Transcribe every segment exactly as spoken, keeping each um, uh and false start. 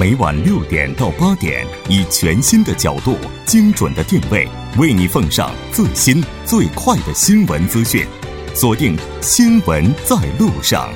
每晚六点到八点，以全新的角度、精准的定位，为你奉上最新最快的新闻资讯。锁定《新闻在路上》。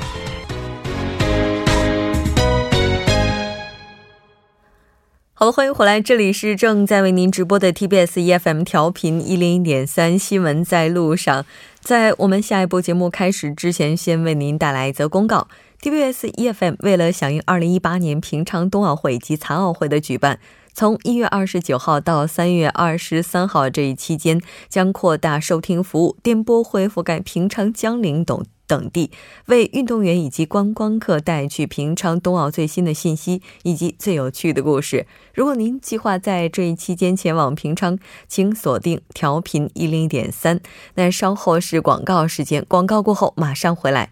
好了，欢迎回来，这里是正在为您直播的 T B S E F M 调频 一零一点三 新闻在路上。在我们下一波节目开始之前，先为您带来一则公告。 T B S E F M 为了响应二零一八年平昌冬奥会及残奥会的举办，从一月二十九号到三月二十三号这一期间，将扩大收听服务，电波会覆盖平昌、江陵等等地，为运动员以及观光客带去平昌冬奥最新的信息以及最有趣的故事。如果您计划在这一期间前往平昌，请锁定调频 一零一点三。 那稍后是广告时间，广告过后马上回来。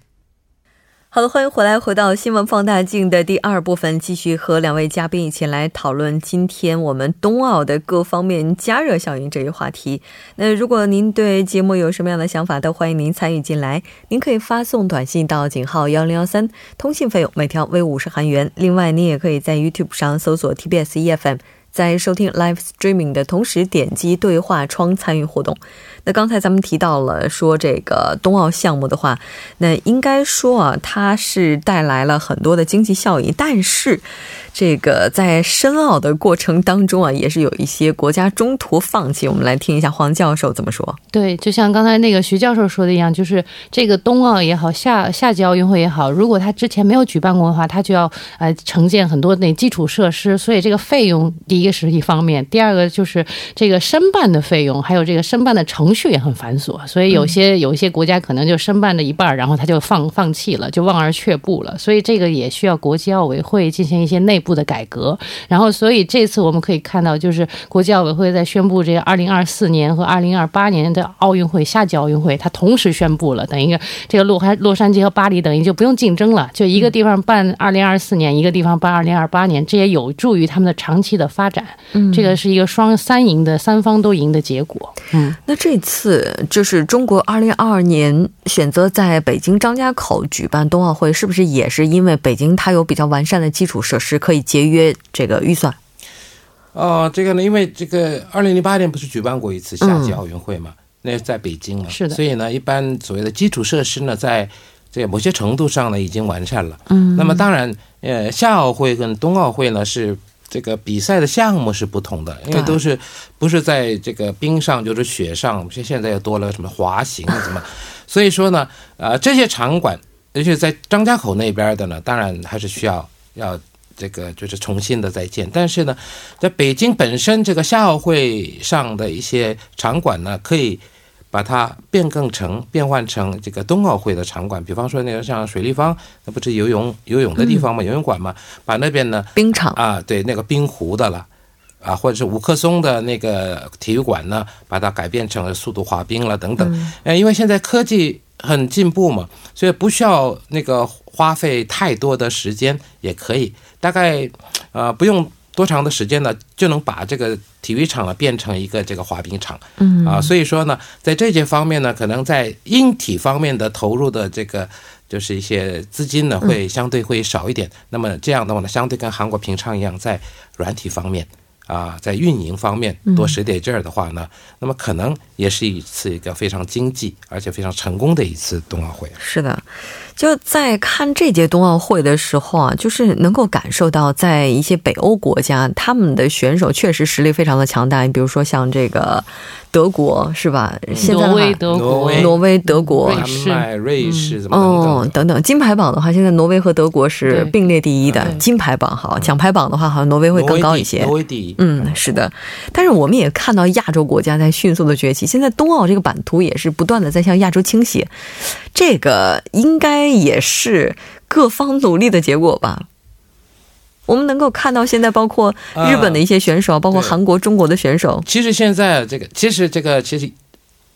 好的，欢迎回来，回到新闻放大镜的第二部分，继续和两位嘉宾一起来讨论今天我们冬奥的各方面加热效应这一话题。那如果您对节目有什么样的想法，都欢迎您参与进来。您可以发送短信到井号一零一三，通信费用每条为五十韩元。另外您也可以在 YouTube 上搜索 T B S E F M， 在收听 Live Streaming 的同时点击对话窗参与互动。那刚才咱们提到了说这个冬奥项目的话，那应该说啊，它是带来了很多的经济效益，但是这个在申奥的过程当中啊，也是有一些国家中途放弃。我们来听一下黄教授怎么说。对，就像刚才那个徐教授说的一样，就是这个冬奥也好，夏夏季奥运会也好，如果它之前没有举办过的话，它就要呃承建很多那基础设施，所以这个费用第一个是一方面，第二个就是这个申办的费用，还有这个申办的程序程序也很繁琐，所以有些有一些国家可能就申办了一半，然后他就放放弃了，就望而却步了。所以这个也需要国际奥委会进行一些内部的改革。然后，所以这次我们可以看到，就是国际奥委会在宣布这个二零二四年和二零二八年的奥运会、夏季奥运会，它同时宣布了，等于这个洛杉洛杉矶和巴黎等于就不用竞争了，就一个地方办二零二四年，一个地方办二零二八年，这也有助于他们的长期的发展。嗯，这个是一个双三赢的，三方都赢的结果。嗯，那这。这次就是中国二零二二年选择在北京张家口举办冬奥会，是不是也是因为北京它有比较完善的基础设施，可以节约这个预算？哦，这个呢，因为这个二零零八年不是举办过一次夏季奥运会嘛、嗯、那在北京嘛，是的，所以呢一般所谓的基础设施呢在这某些程度上呢已经完善了。嗯，那么当然呃夏奥会跟冬奥会呢是这个比赛的项目是不同的，因为都是不是在这个冰上就是雪上，现在又多了什么滑行什么，所以说呢，呃，这些场馆，尤其在张家口那边的呢，当然还是需要要这个就是重新的再建。但是呢，在北京本身这个夏奥会上的一些场馆呢，可以把它变更成变换成这个冬奥会的场馆，比方说那个像水立方，那不是游泳游泳的地方嘛、嗯，游泳馆嘛，把那边呢冰场啊，对那个冰湖的了啊，或者是五棵松的那个体育馆呢，把它改变成速度滑冰了等等。哎、嗯，因为现在科技很进步嘛，所以不需要那个花费太多的时间也可以，大概呃不用多长的时间呢，就能把这个体育场呢变成一个这个滑冰场，嗯啊，所以说呢，在这些方面呢，可能在硬体方面的投入的这个就是一些资金呢，会相对会少一点。嗯、那么这样的话呢，相对跟韩国平昌一样，在软体方面啊，在运营方面多使点劲儿的话呢、嗯，那么可能也是一次一个非常经济而且非常成功的一次冬奥会。是的。就在看这届冬奥会的时候啊，就是能够感受到在一些北欧国家，他们的选手确实实力非常的强大，比如说像这个德国是吧，现在挪威德国挪威德国丹麦瑞士怎么等等、哦、等等，金牌榜的话现在挪威和德国是并列第一的，金牌榜好，奖牌榜的话好像挪威会更高一些，挪威第一，嗯，是的。但是我们也看到亚洲国家在迅速的崛起，现在冬奥这个版图也是不断的在向亚洲倾斜，这个应该也是各方努力的结果吧。我们能够看到现在包括日本的一些选手、呃、包括韩国中国的选手，其实现在这个其实这个其实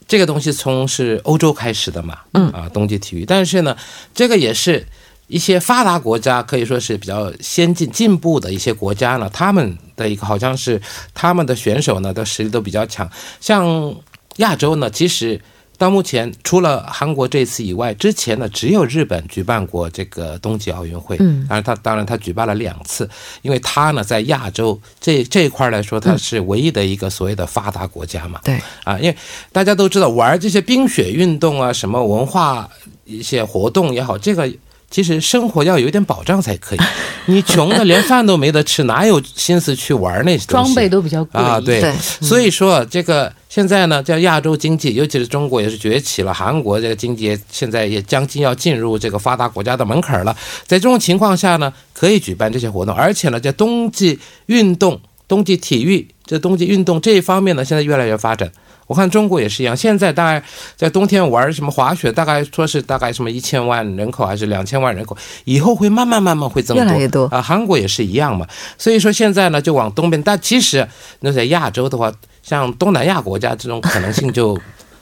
这个东西从是欧洲开始的嘛，嗯啊，冬季体育，但是呢这个也是一些发达国家可以说是比较先进进步的一些国家呢，他们的一个好像是他们的选手呢的实力都比较强，像亚洲呢其实到目前除了韩国这次以外，之前呢只有日本举办过这个冬季奥运会，嗯，当然它当然它举办了两次，因为它呢在亚洲这这一块来说，它是唯一的一个所谓的发达国家嘛，对啊，因为大家都知道玩这些冰雪运动啊，什么文化一些活动也好，这个其实生活要有点保障才可以，你穷的连饭都没得吃，哪有心思去玩那些东西？装备都比较贵啊，对，所以说这个。现在呢，叫亚洲经济，尤其是中国也是崛起了，韩国这个经济现在也将近要进入这个发达国家的门槛了。在这种情况下呢，可以举办这些活动，而且呢，在冬季运动、冬季体育、这冬季运动这一方面呢，现在越来越发展。我看中国也是一样，现在大概在冬天玩什么滑雪，大概说是大概什么一千万人口还是两千万人口，以后会慢慢慢慢会增多，越来越多啊。韩国也是一样嘛，所以说现在呢就往东边，但其实那在亚洲的话，像东南亚国家这种可能性就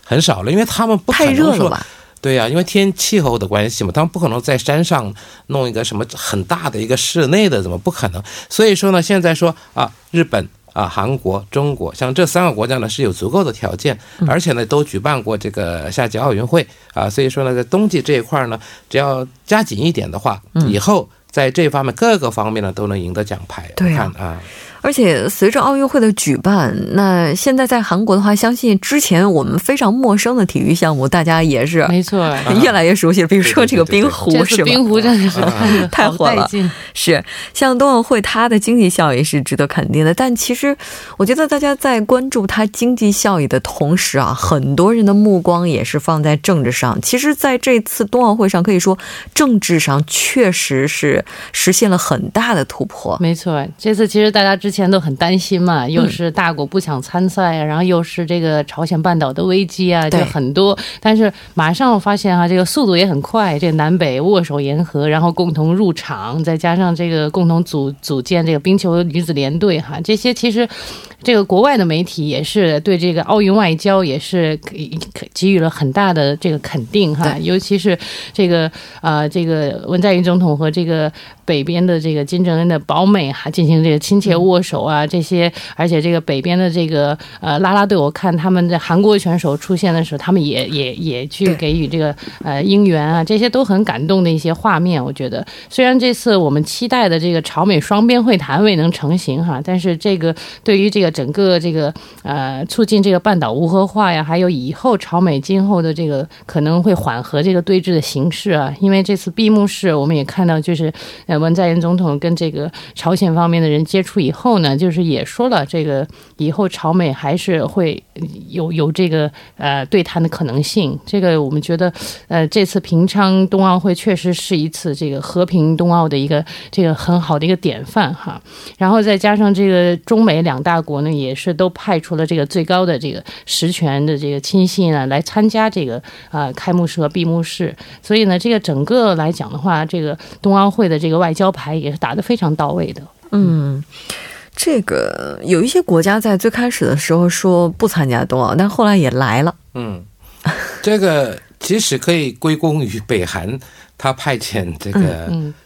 很少了，因为他们不可能说太热了吧。对呀、啊，因为天气候的关系嘛，他们不可能在山上弄一个什么很大的一个室内的，怎么不可能？所以说呢，现在说啊，日本。啊，韩国、中国，像这三个国家呢是有足够的条件，而且呢都举办过这个夏季奥运会啊，所以说呢在冬季这一块呢，只要加紧一点的话，以后在这方面各个方面呢都能赢得奖牌。对啊，看啊，而且随着奥运会的举办，那现在在韩国的话，相信之前我们非常陌生的体育项目，大家也是没错越来越熟悉，比如说这个冰壶，是吧？冰壶真的是太火了，是像冬奥会，它的经济效益是值得肯定的。但其实我觉得大家在关注它经济效益的同时啊，很多人的目光也是放在政治上。其实，在这次冬奥会上，可以说政治上确实是实现了很大的突破。没错，这次其实大家之前。之前都很担心嘛，又是大国不想参赛、啊嗯、然后又是这个朝鲜半岛的危机啊，就很多。但是马上我发现哈、啊，这个速度也很快，这个南北握手言和，然后共同入场，再加上这个共同组组建这个冰球女子联队哈，这些其实这个国外的媒体也是对这个奥运外交也是给予了很大的这个肯定哈，尤其是这个啊、呃，这个文在寅总统和这个北边的这个金正恩的保美哈、啊，进行这个亲切握手。嗯手啊，这些，而且这个北边的这个呃啦啦队，我看他们的韩国选手出现的时候，他们也也也去给予这个呃应援啊，这些都很感动的一些画面。我觉得，虽然这次我们期待的这个朝美双边会谈未能成行哈，但是这个对于这个整个这个呃促进这个半岛无核化呀，还有以后朝美今后的这个可能会缓和这个对峙的形势啊，因为这次闭幕式我们也看到，就是呃文在寅总统跟这个朝鲜方面的人接触以后。后呢，就是也说了，这个以后朝美还是会有有这个呃对谈的可能性。这个我们觉得，呃，这次平昌冬奥会确实是一次这个和平冬奥的一个这个很好的一个典范哈。然后再加上这个中美两大国呢，也是都派出了这个最高的这个实权的这个亲信啊来参加这个啊、呃、开幕式和闭幕式。所以呢，这个整个来讲的话，这个冬奥会的这个外交牌也是打得非常到位的。嗯。这个有一些国家在最开始的时候说不参加冬奥，但后来也来了。嗯，这个其实可以归功于北韩，他派遣这个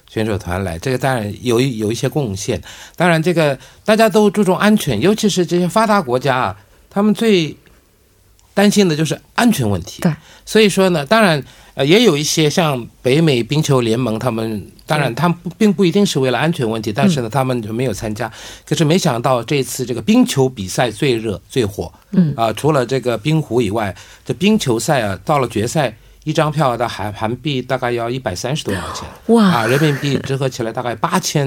选手团来，嗯嗯、这个当然有有一些贡献。当然，这个大家都注重安全，尤其是这些发达国家啊，他们最担心的就是安全问题。对，所以说呢，当然。呃，也有一些像北美冰球联盟，他们当然他们并不一定是为了安全问题，但是呢，他们就没有参加。可是没想到这次这个冰球比赛最热最火，嗯啊，除了这个冰壶以外，这冰球赛啊，到了决赛。一张票的韩韩币大概要一百三十多块钱，哇！啊，人民币折合起来大概八千，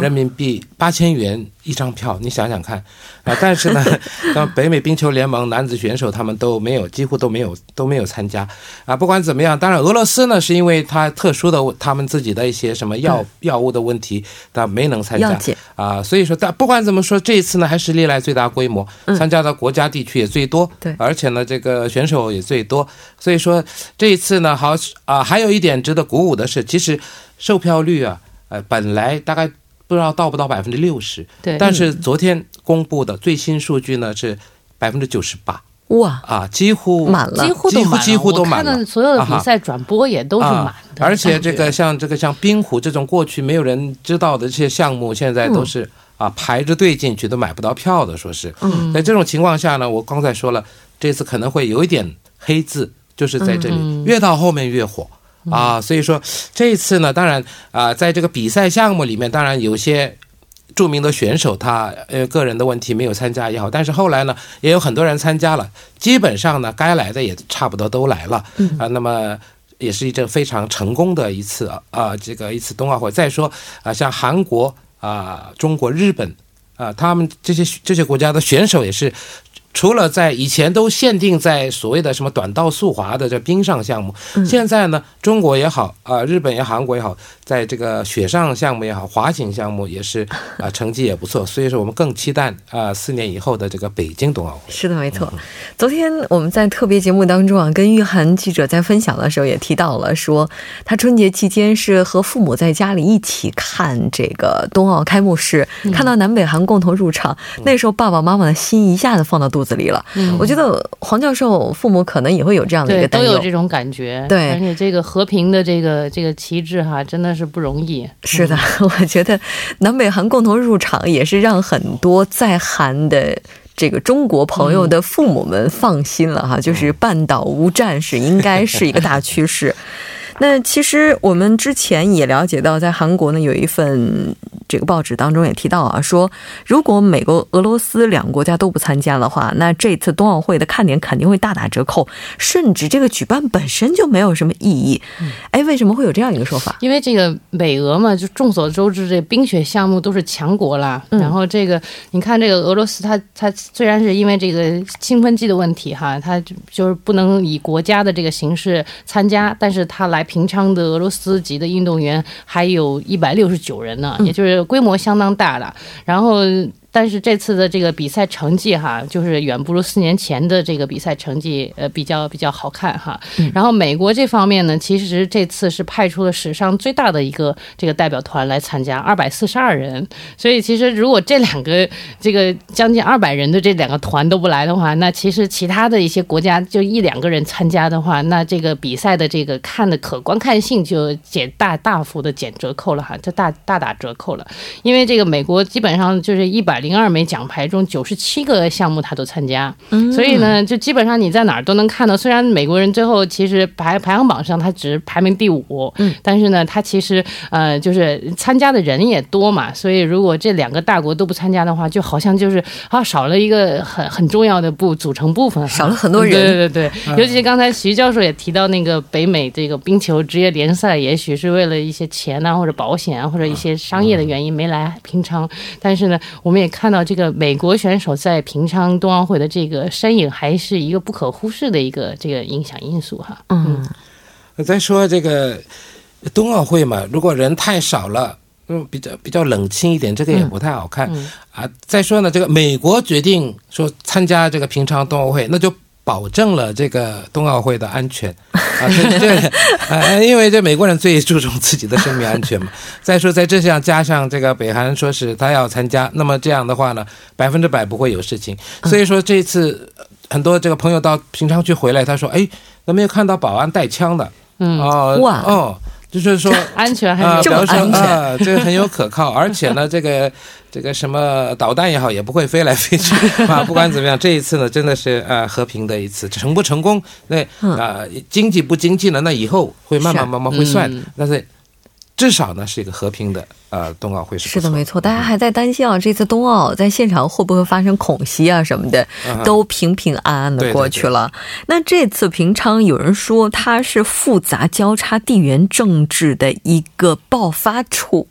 人民币八千元一张票，你想想看啊！但是呢，像北美冰球联盟男子选手他们都没有，几乎都没有都没有参加啊。不管怎么样，当然俄罗斯呢是因为他特殊的他们自己的一些什么药药物的问题，他没能参加啊。所以说，但不管怎么说，这一次呢还是历来最大规模，参加的国家地区也最多，对，而且呢这个选手也最多，所以说。这一次呢，好啊、呃，还有一点值得鼓舞的是，其实售票率啊，呃，本来大概不知道到不到百分之六十，对，但是昨天公布的最新数据呢是百分之九十八。哇啊，几乎满了，几乎都满了，几乎都满了。我看到所有的比赛转播也都是满的。啊啊、而且这个像这个像冰壶这种过去没有人知道的这些项目，现在都是、嗯、啊排着队进去都买不到票的，说是。嗯。在这种情况下呢，我刚才说了，这次可能会有一点。黑字就是在这里，越到后面越火啊。所以说这次呢，当然啊、呃，在这个比赛项目里面，当然有些著名的选手他呃个人的问题没有参加也好，但是后来呢也有很多人参加了，基本上呢该来的也差不多都来了啊、呃。那么也是一阵非常成功的一次啊、呃，这个一次冬奥会。再说啊、呃，像韩国啊、呃、中国、日本啊、呃，他们这些这些国家的选手也是。除了在以前都限定在所谓的什么短道速滑的这冰上项目，现在呢中国也好啊、呃、日本也好韩国也好，在这个雪上项目也好滑行项目也是啊、呃、成绩也不错，所以说我们更期待啊、呃、四年以后的这个北京冬奥会。是的，没错、嗯、昨天我们在特别节目当中啊跟玉涵记者在分享的时候也提到了，说他春节期间是和父母在家里一起看这个冬奥开幕式、嗯、看到南北韩共同入场、嗯、那时候爸爸妈妈的心一下子放到肚肚子里了，我觉得黄教授父母可能也会有这样的一个担忧，对，都有这种感觉，对，而且这个和平的这个这个旗帜哈，真的是不容易。是的，我觉得南北韩共同入场也是让很多在韩的这个中国朋友的父母们放心了哈，嗯、就是半岛无战事应该是一个大趋势。那其实我们之前也了解到，在韩国呢有一份这个报纸当中也提到啊，说如果美国、俄罗斯两国家都不参加的话，那这次冬奥会的看点肯定会大打折扣，甚至这个举办本身就没有什么意义。哎，为什么会有这样一个说法？因为这个美俄嘛，就众所周知，这冰雪项目都是强国啦。嗯、然后这个你看，这个俄罗斯它，它它虽然是因为这个兴奋剂的问题哈，它就是不能以国家的这个形式参加，但是它来。平昌的俄罗斯籍的运动员还有一百六十九人呢，也就是规模相当大的。然后，但是这次的这个比赛成绩哈，就是远不如四年前的这个比赛成绩，呃，比较比较好看哈。然后美国这方面呢，其实这次是派出了史上最大的一个这个代表团来参加，二百四十二人。所以其实如果这两个这个将近二百人的这两个团都不来的话，那其实其他的一些国家就一两个人参加的话，那这个比赛的这个看的可观看性就减大大幅的减折扣了哈，就大大打折扣了。因为这个美国基本上就是一百零二枚奖牌中九十七个项目他都参加、嗯，所以呢，就基本上你在哪儿都能看到。虽然美国人最后其实排排行榜上他只排名第五，嗯，但是呢，他其实呃就是参加的人也多嘛，所以如果这两个大国都不参加的话，就好像就是啊少了一个很很重要的部组成部分，少了很多人。对对对，嗯、尤其是刚才徐教授也提到那个北美这个冰球。有职业联赛也许是为了一些钱啊，或者保险啊，或者一些商业的原因没来平昌，但是呢我们也看到这个美国选手在平昌冬奥会的这个身影还是一个不可忽视的一个这个影响因素哈。嗯，再说这个冬奥会嘛，如果人太少了比较比较冷清一点，这个也不太好看、嗯嗯、啊。再说呢这个美国决定说参加这个平昌冬奥会，那就保证了这个冬奥会的安全啊，这这、呃、因为这美国人最注重自己的生命安全嘛。再说在这项加上这个北韩说是他要参加，那么这样的话呢，百分之百不会有事情。所以说这次很多这个朋友到平昌去回来，他说：“哎，有没有看到保安带枪的？”嗯，哦、呃，哇，哦。就是说安全还是这么安全、呃、这个很有可靠，而且呢这个这个什么导弹也好也不会飞来飞去啊。不管怎么样，这一次呢真的是呃和平的一次，成不成功那啊、呃、经济不经济呢，那以后会慢慢慢慢会算、嗯、但是至少呢是一个和平的呃冬奥会。是是的，没错，大家还在担心啊、嗯、这次冬奥在现场会不会发生恐袭啊什么的、嗯、都平平安安的过去了。对对对，那这次平昌有人说它是复杂交叉地缘政治的一个爆发处。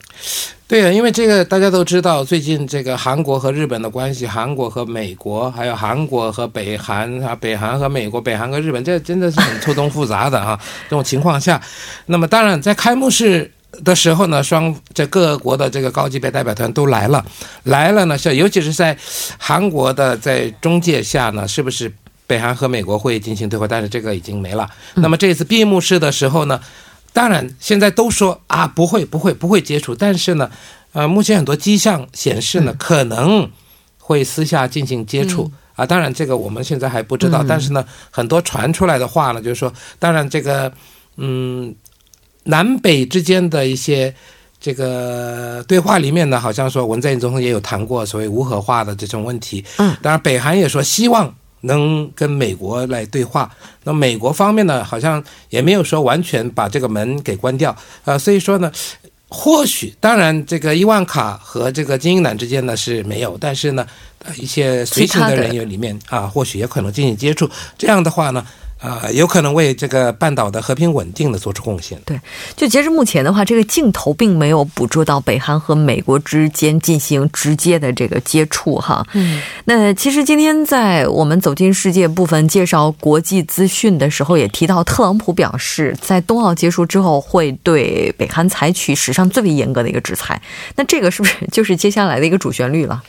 对啊，因为这个大家都知道，最近这个韩国和日本的关系，韩国和美国，还有韩国和北韩啊，北韩和美国，北韩和日本，这真的是很错综复杂的啊。这种情况下，那么当然在开幕式的时候呢，双这各国的这个高级别代表团都来了，来了呢，像尤其是在韩国的在中介下呢，是不是北韩和美国会进行对话？但是这个已经没了。那么这次闭幕式的时候呢，当然现在都说啊不会不会不会接触，但是呢，呃，目前很多迹象显示呢，可能会私下进行接触。嗯啊，当然这个我们现在还不知道，但是呢，很多传出来的话呢，就是说，当然这个，嗯。南北之间的一些这个对话里面呢，好像说文在寅总统也有谈过所谓无核化的这种问题。嗯，当然北韩也说希望能跟美国来对话。那美国方面呢，好像也没有说完全把这个门给关掉啊、呃，所以说呢。或许当然这个伊万卡和这个金英男之间呢是没有，但是呢一些随行的人员里面啊，或许也可能进行接触，这样的话呢啊、呃，有可能为这个半岛的和平稳定的做出贡献。对，就截至目前的话，这个镜头并没有捕捉到北韩和美国之间进行直接的这个接触哈。嗯，那其实今天在我们走进世界部分介绍国际资讯的时候，也提到特朗普表示，在冬奥结束之后会对北韩采取史上最为严格的一个制裁。那这个是不是就是接下来的一个主旋律了？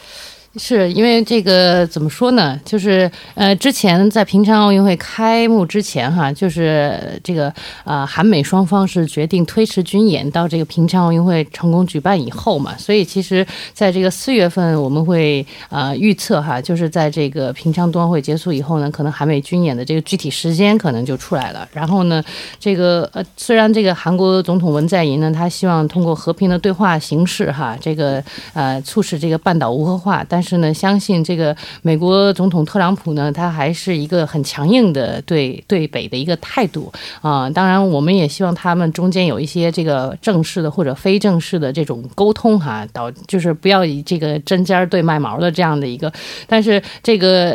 是因为这个怎么说呢，就是呃之前在平昌奥运会开幕之前哈，就是这个呃韩美双方是决定推迟军演到这个平昌奥运会成功举办以后嘛，所以其实在这个四月份我们会呃预测哈，就是在这个平昌冬奥会结束以后呢，可能韩美军演的这个具体时间可能就出来了。然后呢这个呃虽然这个韩国总统文在寅呢，他希望通过和平的对话形式哈，这个呃促使这个半岛无核化，但但是呢，相信这个美国总统特朗普呢，他还是一个很强硬的对对北的一个态度啊、呃。当然，我们也希望他们中间有一些这个正式的或者非正式的这种沟通哈，导就是不要以这个针尖对麦毛的这样的一个。但是这个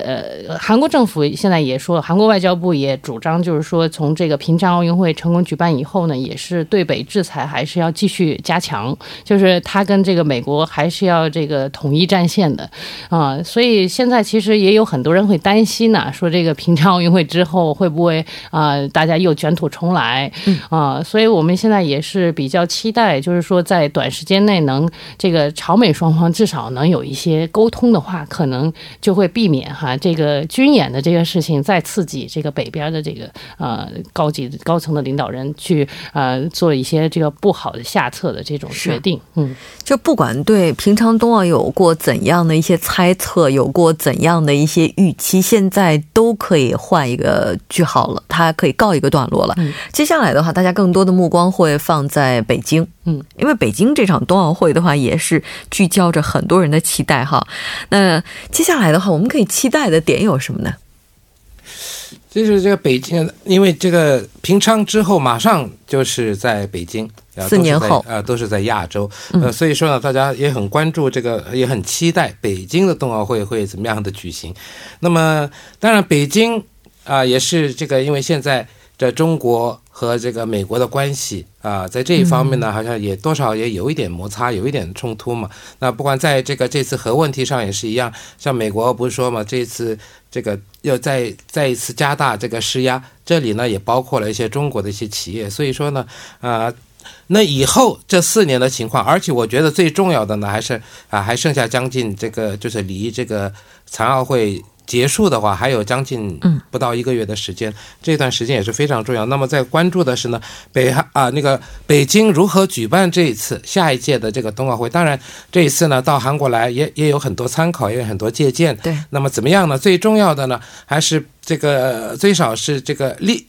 呃，韩国政府现在也说，韩国外交部也主张，就是说从这个平昌奥运会成功举办以后呢，也是对北制裁还是要继续加强，就是他跟这个美国还是要这个统一战线的。啊，所以现在其实也有很多人会担心呢、啊，说这个平昌奥运会之后会不会啊、呃，大家又卷土重来啊？所以我们现在也是比较期待，就是说在短时间内能这个朝美双方至少能有一些沟通的话，可能就会避免哈这个军演的这个事情再刺激这个北边的这个呃高级高层的领导人去呃做一些这个不好的下策的这种决定。嗯，就不管对平昌冬奥有过怎样的一些。一些猜测有过怎样的一些预期，现在都可以换一个句号了，它可以告一个段落了、嗯、接下来的话大家更多的目光会放在北京，嗯，因为北京这场冬奥会的话也是聚焦着很多人的期待哈。那接下来的话我们可以期待的点有什么呢？就是这个北京，因为这个平昌之后马上就是在北京，四年后啊、呃、都是在亚洲，呃，所以说呢，大家也很关注这个，也很期待北京的冬奥会会怎么样的举行。那么，当然北京啊、呃、也是这个，因为现在这中国和这个美国的关系啊、呃，在这一方面呢，好像也多少也有一点摩擦，有一点冲突嘛。那不管在这个这次核问题上也是一样，像美国不是说嘛，这次。这个要再再一次加大这个施压，这里呢也包括了一些中国的一些企业，所以说呢，啊、呃，那以后这四年的情况，而且我觉得最重要的呢，还是啊、呃、还剩下将近这个就是离这个残奥会结束的话，还有将近不到一个月的时间，嗯、这段时间也是非常重要。那么在关注的是呢，北啊、呃、那个北京如何举办这一次下一届的这个冬奥会？当然，这一次呢到韩国来也也有很多参考，也有很多借鉴。对，那么怎么样呢？最重要的呢，还是这个最少是这个力。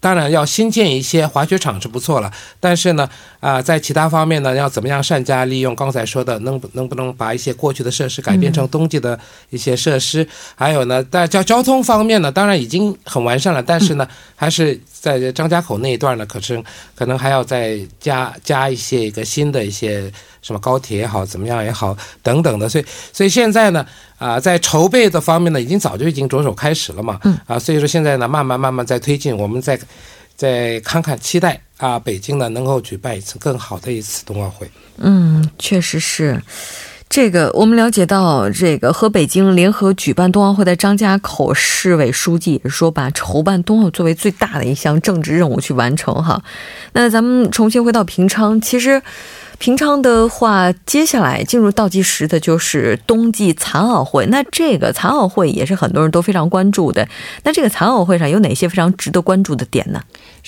当然要新建一些滑雪场是不错了，但是呢啊、呃，在其他方面呢，要怎么样善加利用刚才说的，能能不能把一些过去的设施改变成冬季的一些设施、嗯、还有呢在交交通方面呢，当然已经很完善了，但是呢、嗯、还是在张家口那一段呢，可是可能还要再加加一些一个新的一些什么高铁也好，怎么样也好等等的，所以所以现在呢啊、呃，在筹备的方面呢，已经早就已经着手开始了嘛，嗯啊，所以说现在呢，慢慢慢慢在推进，我们再再看看，期待啊、呃，北京呢能够举办一次更好的一次冬奥会。嗯，确实是。这个我们了解到，这个和北京联合举办冬奥会的张家口市委书记也说，把筹办冬奥作为最大的一项政治任务去完成哈。那咱们重新回到平昌，其实平昌的话，接下来进入倒计时的就是冬季残奥会。那这个残奥会也是很多人都非常关注的。那这个残奥会上有哪些非常值得关注的点呢？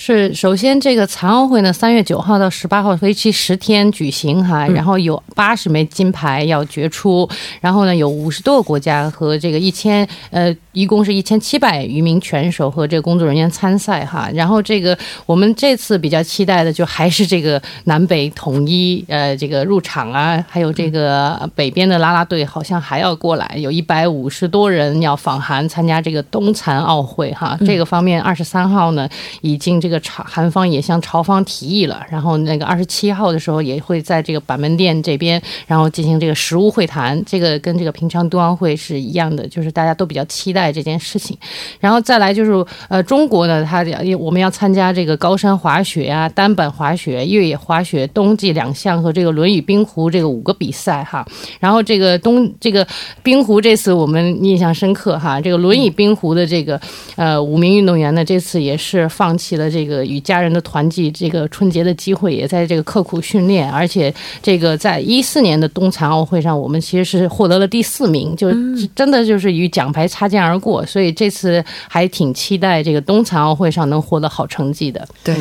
是，首先这个残奥会呢，三月九号到十八号， 为期十天举行哈， 然后有八十枚金牌要决出， 然后呢有五十多个国家和这个一千 呃 一共是一千七百余名选手和这个工作人员参赛哈。 然后这个我们这次比较期待的就还是这个南北统一呃这个入场啊， 还有这个北边的啦啦队好像还要过来， 有一百五十多人要访韩参加这个冬残奥会哈。 这个方面二十三号呢 已经这个韩方也向朝方提议了， 然后那个二十七号的时候也会在这个板门店这边然后进行这个实务会谈， 这个跟这个平昌冬奥会是一样的， 就是大家都比较期待这件事情。 然后再来就是呃中国呢它我们要参加这个高山滑雪啊， 单板滑雪、 越野滑雪、 冬季两项和这个轮椅冰壶这个五个比赛哈。 然后这个冬这个冰壶这次我们印象深刻哈， 这个轮椅冰壶的这个呃五名运动员呢， 这次也是放弃了这个与家人的团聚这个春节的机会，也在这个刻苦训练， 而且这个在十四年的冬残奥会上， 我们其实是获得了第四名， 就真的就是与奖牌擦肩而过， 所以这次还挺期待这个冬残奥会上能获得好成绩的。对，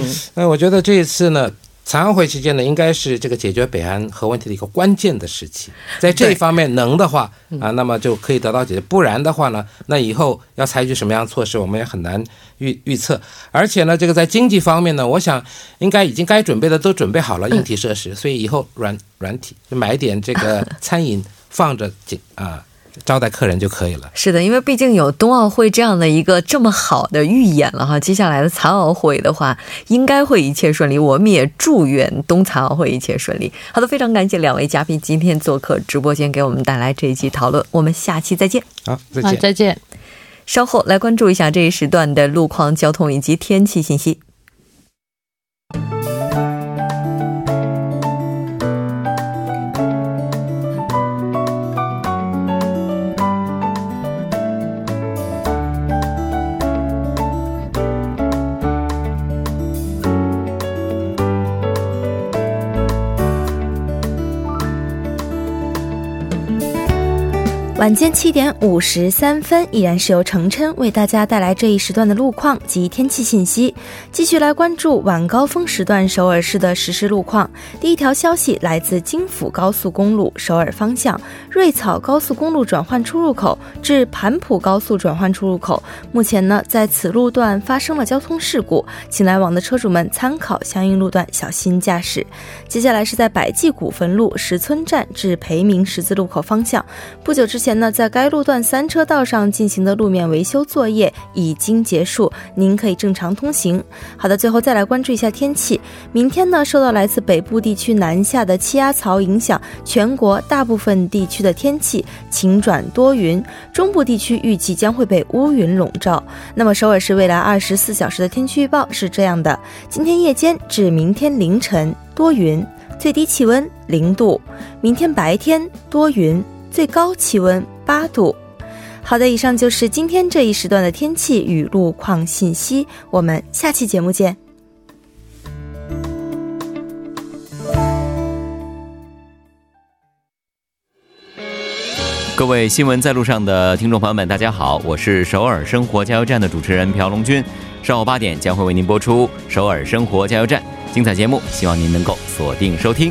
我觉得这一次呢 残奥会期间呢应该是这个解决北韩核问题的一个关键的时期，在这方面能的话啊那么就可以得到解决，不然的话呢那以后要采取什么样措施我们也很难预测。而且呢这个在经济方面呢我想应该已经该准备的都准备好了，硬体设施，所以以后软软体买点这个餐饮放着啊 招待客人就可以了。是的，因为毕竟有冬奥会这样的一个这么好的预演了哈，接下来的残奥会的话应该会一切顺利，我们也祝愿冬残奥会一切顺利。好的，非常感谢两位嘉宾今天做客直播间给我们带来这一期讨论，我们下期再见。好，再见。稍后来关注一下这一时段的路况交通以及天气信息。 晚间七点五十三分， 依然是由程琛为大家带来这一时段的路况及天气信息。 继续来关注晚高峰时段首尔市的实时路况。 第一条消息来自京釜高速公路首尔方向， 瑞草高速公路转换出入口 至盘浦高速转换出入口， 目前呢在此路段发生了交通事故， 请来往的车主们参考相应路段小心驾驶。 接下来是在百济古坟路石村站至培明十字路口方向， 不久之前， 在该路段三车道上进行的路面维修作业已经结束， 您可以正常通行。 好的，最后再来关注一下天气。 明天呢受到来自北部地区南下的气压槽影响， 全国大部分地区的天气晴转多云， 中部地区预计将会被乌云笼罩。 那么首尔市未来二十四小时的天气预报 是这样的： 今天夜间至明天凌晨多云， 最低气温零度， 明天白天多云， 最高气温八度。 好的，以上就是今天这一时段的天气与路况信息， 我们下期节目见。 各位新闻在路上的听众朋友们大家好， 我是首尔生活加油站的主持人朴龙军， 上午八点 将会为您播出首尔生活加油站， 精彩节目希望您能够锁定收听。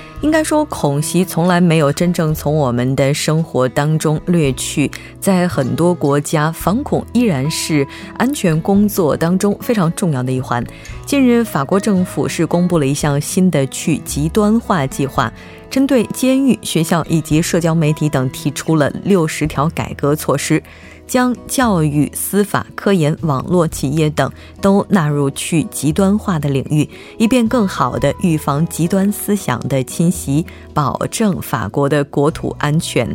应该说恐袭从来没有真正从我们的生活当中掠去， 在很多国家防恐依然是安全工作当中非常重要的一环。 近日法国政府是公布了一项新的去极端化计划， 针对监狱、 学校以及社交媒体等提出了 六十条改革措施， 将教育、 司法、 科研、 网络企业等都纳入去极端化的领域， 以便更好地预防极端思想的侵袭，保证法国的国土安全。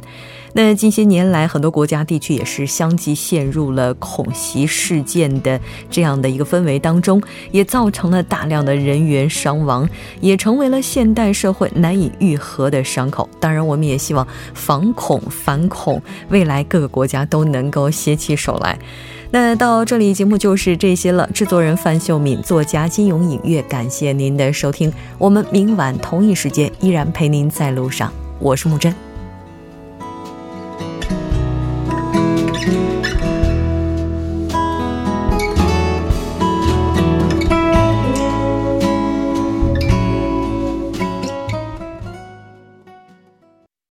那近些年来很多国家地区也是相继陷入了恐袭事件的这样的一个氛围当中，也造成了大量的人员伤亡，也成为了现代社会难以愈合的伤口。当然我们也希望防恐反恐，未来各个国家都能够携起手来。 那到这里节目就是这些了。制作人范秀敏，作家金勇影乐，感谢您的收听，我们明晚同一时间依然陪您在路上，我是木真。